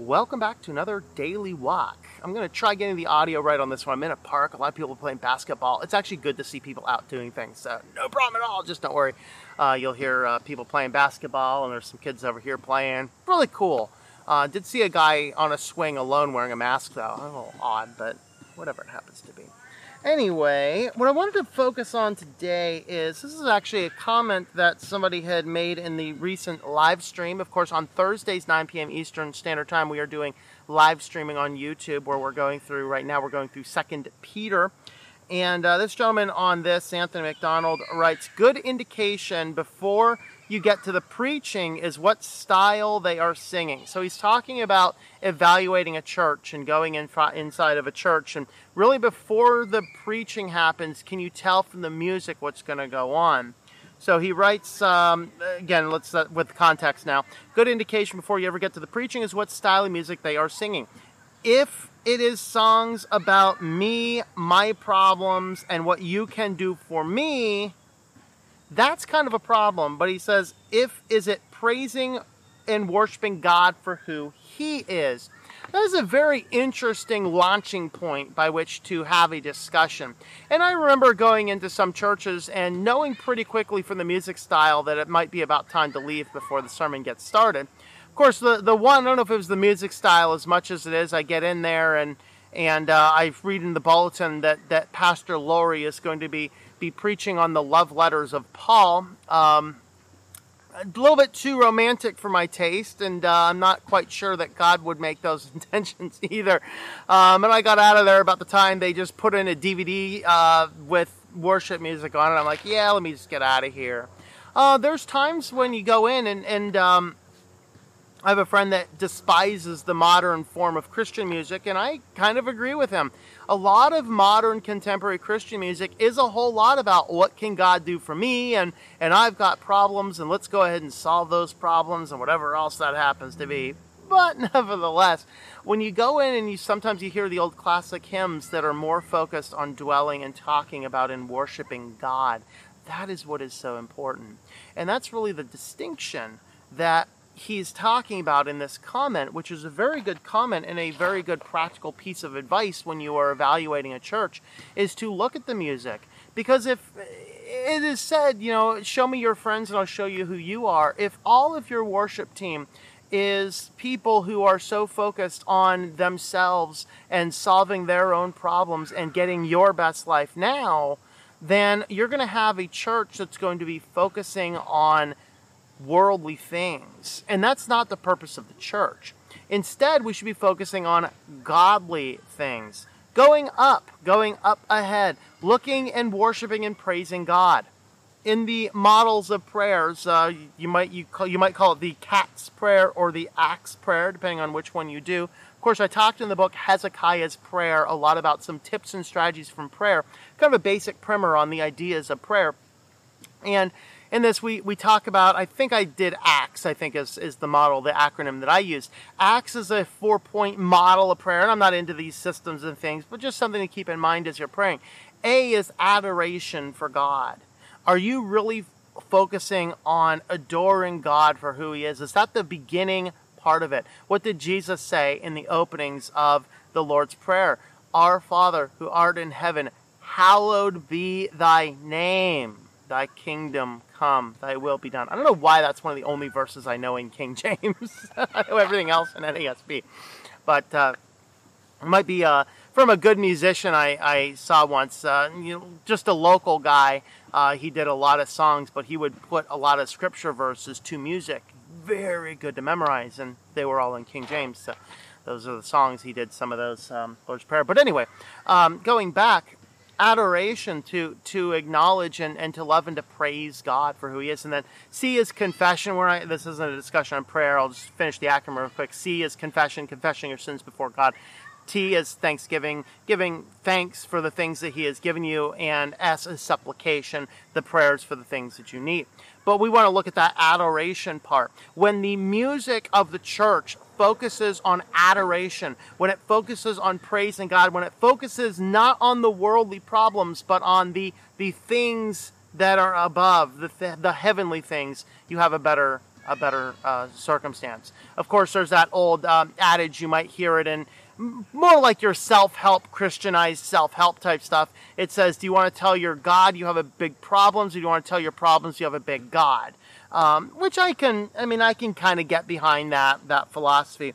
Welcome back to another daily walk. I'm going to try getting the audio right on this one. I'm in a park. A lot of people are playing basketball. It's actually good to see people out doing things. So no problem at all. Just don't worry. You'll hear people playing basketball, and there's some kids over here playing. Really cool. Did see a guy on a swing alone wearing a mask, though. A little odd, but whatever it happens to be. Anyway, what I wanted to focus on today is, this is actually a comment that somebody had made in the recent live stream. Of course, on Thursdays, 9 p.m. Eastern Standard Time, we are doing live streaming on YouTube, where we're going through, right now, we're going through 2 Peter. And this gentleman on this, Anthony McDonald, writes, "Good indication before you get to the preaching is what style they are singing." So he's talking about evaluating a church and going inside of a church. And really before the preaching happens, can you tell from the music what's going to go on? So he writes, again, let's with context now. "Good indication before you ever get to the preaching is what style of music they are singing. If it is songs about me, my problems, and what you can do for me, that's kind of a problem." But he says, is it praising and worshiping God for who he is? That is a very interesting launching point by which to have a discussion. And I remember going into some churches and knowing pretty quickly from the music style that it might be about time to leave before the sermon gets started. Of course, the one, I don't know if it was the music style as much as it is, I get in there and I read in the bulletin that Pastor Laurie is going to be preaching on the love letters of Paul. A little bit too romantic for my taste, and I'm not quite sure that God would make those intentions either. And I got out of there about the time they just put in a DVD with worship music on it. I'm like, yeah, let me just get out of here. There's times when you go in and I have a friend that despises the modern form of Christian music, and I kind of agree with him. A lot of modern contemporary Christian music is a whole lot about what can God do for me, and I've got problems, and let's go ahead and solve those problems, and whatever else that happens to be. But nevertheless, when you go in and sometimes you hear the old classic hymns that are more focused on dwelling and talking about and worshiping God, that is what is so important. And that's really the distinction that he's talking about in this comment, which is a very good comment and a very good practical piece of advice when you are evaluating a church, is to look at the music. Because if it is said, you know, show me your friends and I'll show you who you are, if all of your worship team is people who are so focused on themselves and solving their own problems and getting your best life now, then you're going to have a church that's going to be focusing on worldly things, and that's not the purpose of the church. Instead, we should be focusing on godly things, going up ahead, looking and worshiping and praising God. In the models of prayers, you might call it the CATS prayer or the ACTS prayer, depending on which one you do. Of course, I talked in the book Hezekiah's Prayer a lot about some tips and strategies from prayer, kind of a basic primer on the ideas of prayer. And in this, we talk about, I think I did ACTS, I think is the model, the acronym that I used. ACTS is a 4-point model of prayer, and I'm not into these systems and things, but just something to keep in mind as you're praying. A is adoration for God. Are you really focusing on adoring God for who he is? Is that the beginning part of it? What did Jesus say in the openings of the Lord's Prayer? "Our Father, who art in heaven, hallowed be thy name. Thy kingdom come, thy will be done." I don't know why that's one of the only verses I know in King James. I know everything else in NASB. But it might be from a good musician I saw once, just a local guy. He did a lot of songs, but he would put a lot of scripture verses to music. Very good to memorize, and they were all in King James. So those are the songs he did, some of those Lord's Prayer. But anyway, going back, adoration, to acknowledge and to love and to praise God for who he is. And then C is confession. This isn't a discussion on prayer. I'll just finish the acronym real quick. C is confession, confessing your sins before God. T is thanksgiving, giving thanks for the things that he has given you. And S is supplication, the prayers for the things that you need. But we want to look at that adoration part. When the music of the church focuses on adoration, when it focuses on praising God, when it focuses not on the worldly problems, but on the things that are above, the heavenly things, you have a better a better circumstance. Of course, there's that old adage, you might hear it in more like your self-help, Christianized self-help type stuff. It says, do you want to tell your God you have a big problems, or do you want to tell your problems you have a big God? Which I can kind of get behind that philosophy.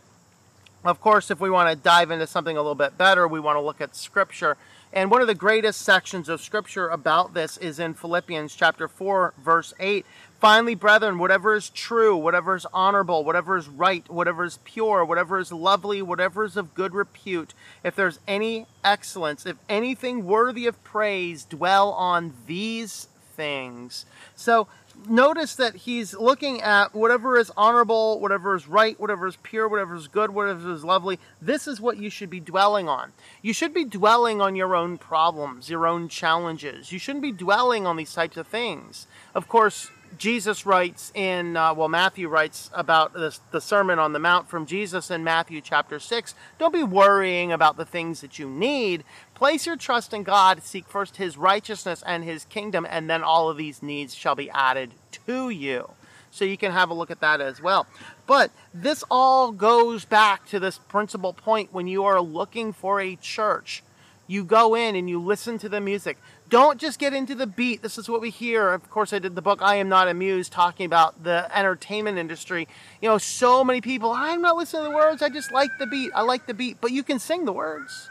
Of course, if we want to dive into something a little bit better, we want to look at Scripture. And one of the greatest sections of Scripture about this is in Philippians chapter 4, verse 8. Finally, brethren, whatever is true, whatever is honorable, whatever is right, whatever is pure, whatever is lovely, whatever is of good repute, if there's any excellence, if anything worthy of praise, dwell on these things. So notice that he's looking at whatever is honorable, whatever is right, whatever is pure, whatever is good, whatever is lovely. This is what you should be dwelling on. You should be dwelling on your own problems, your own challenges. You shouldn't be dwelling on these types of things. Of course, Jesus writes in, Matthew writes about this, the Sermon on the Mount from Jesus in Matthew chapter 6. Don't be worrying about the things that you need. Place your trust in God, seek first His righteousness and His kingdom, and then all of these needs shall be added to you. So you can have a look at that as well. But this all goes back to this principal point when you are looking for a church. You go in and you listen to the music. Don't just get into the beat. This is what we hear. Of course, I did the book, I Am Not Amused, talking about the entertainment industry. You know, so many people, I'm not listening to the words. I just like the beat. I like the beat. But you can sing the words.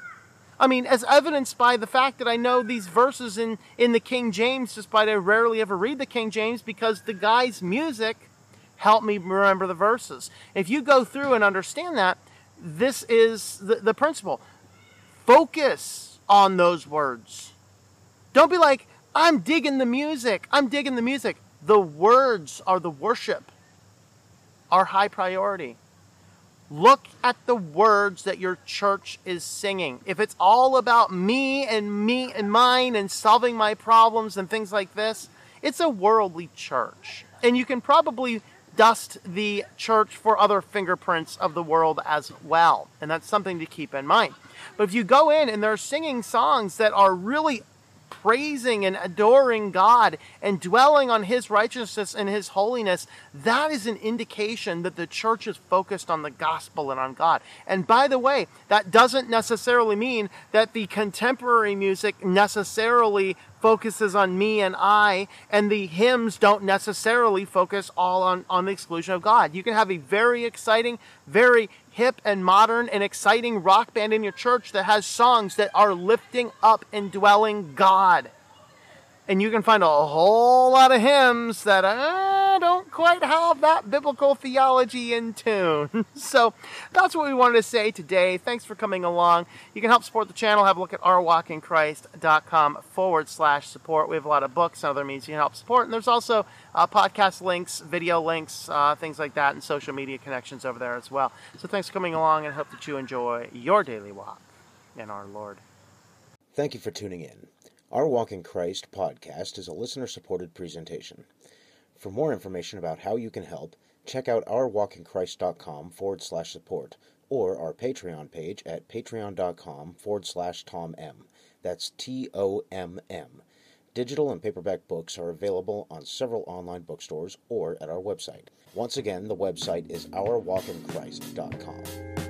I mean, as evidenced by the fact that I know these verses in the King James, despite I rarely ever read the King James, because the guy's music helped me remember the verses. If you go through and understand that, this is the principle. Focus on those words. Don't be like, I'm digging the music. I'm digging the music. The words are the worship, our high priority. Look at the words that your church is singing. If it's all about me and mine and solving my problems and things like this, it's a worldly church. And you can probably dust the church for other fingerprints of the world as well. And that's something to keep in mind. But if you go in and they're singing songs that are really praising and adoring God and dwelling on His righteousness and His holiness, that is an indication that the church is focused on the gospel and on God. And by the way, that doesn't necessarily mean that the contemporary music necessarily focuses on me and I, and the hymns don't necessarily focus all on the exclusion of God. You can have a very exciting, very hip and modern and exciting rock band in your church that has songs that are lifting up and dwelling God. And you can find a whole lot of hymns that don't quite have that biblical theology in tune. So that's what we wanted to say today. Thanks for coming along. You can help support the channel. Have a look at ourwalkingchrist.com/support. We have a lot of books and other means you can help support. And there's also podcast links, video links, things like that, and social media connections over there as well. So thanks for coming along, and I hope that you enjoy your daily walk in our Lord. Thank you for tuning in. Our Walking Christ podcast is a listener-supported presentation. For more information about how you can help, check out ourwalkingchrist.com/support or our Patreon page at patreon.com/Tom M. That's TOMM. Digital and paperback books are available on several online bookstores or at our website. Once again, the website is ourwalkingchrist.com.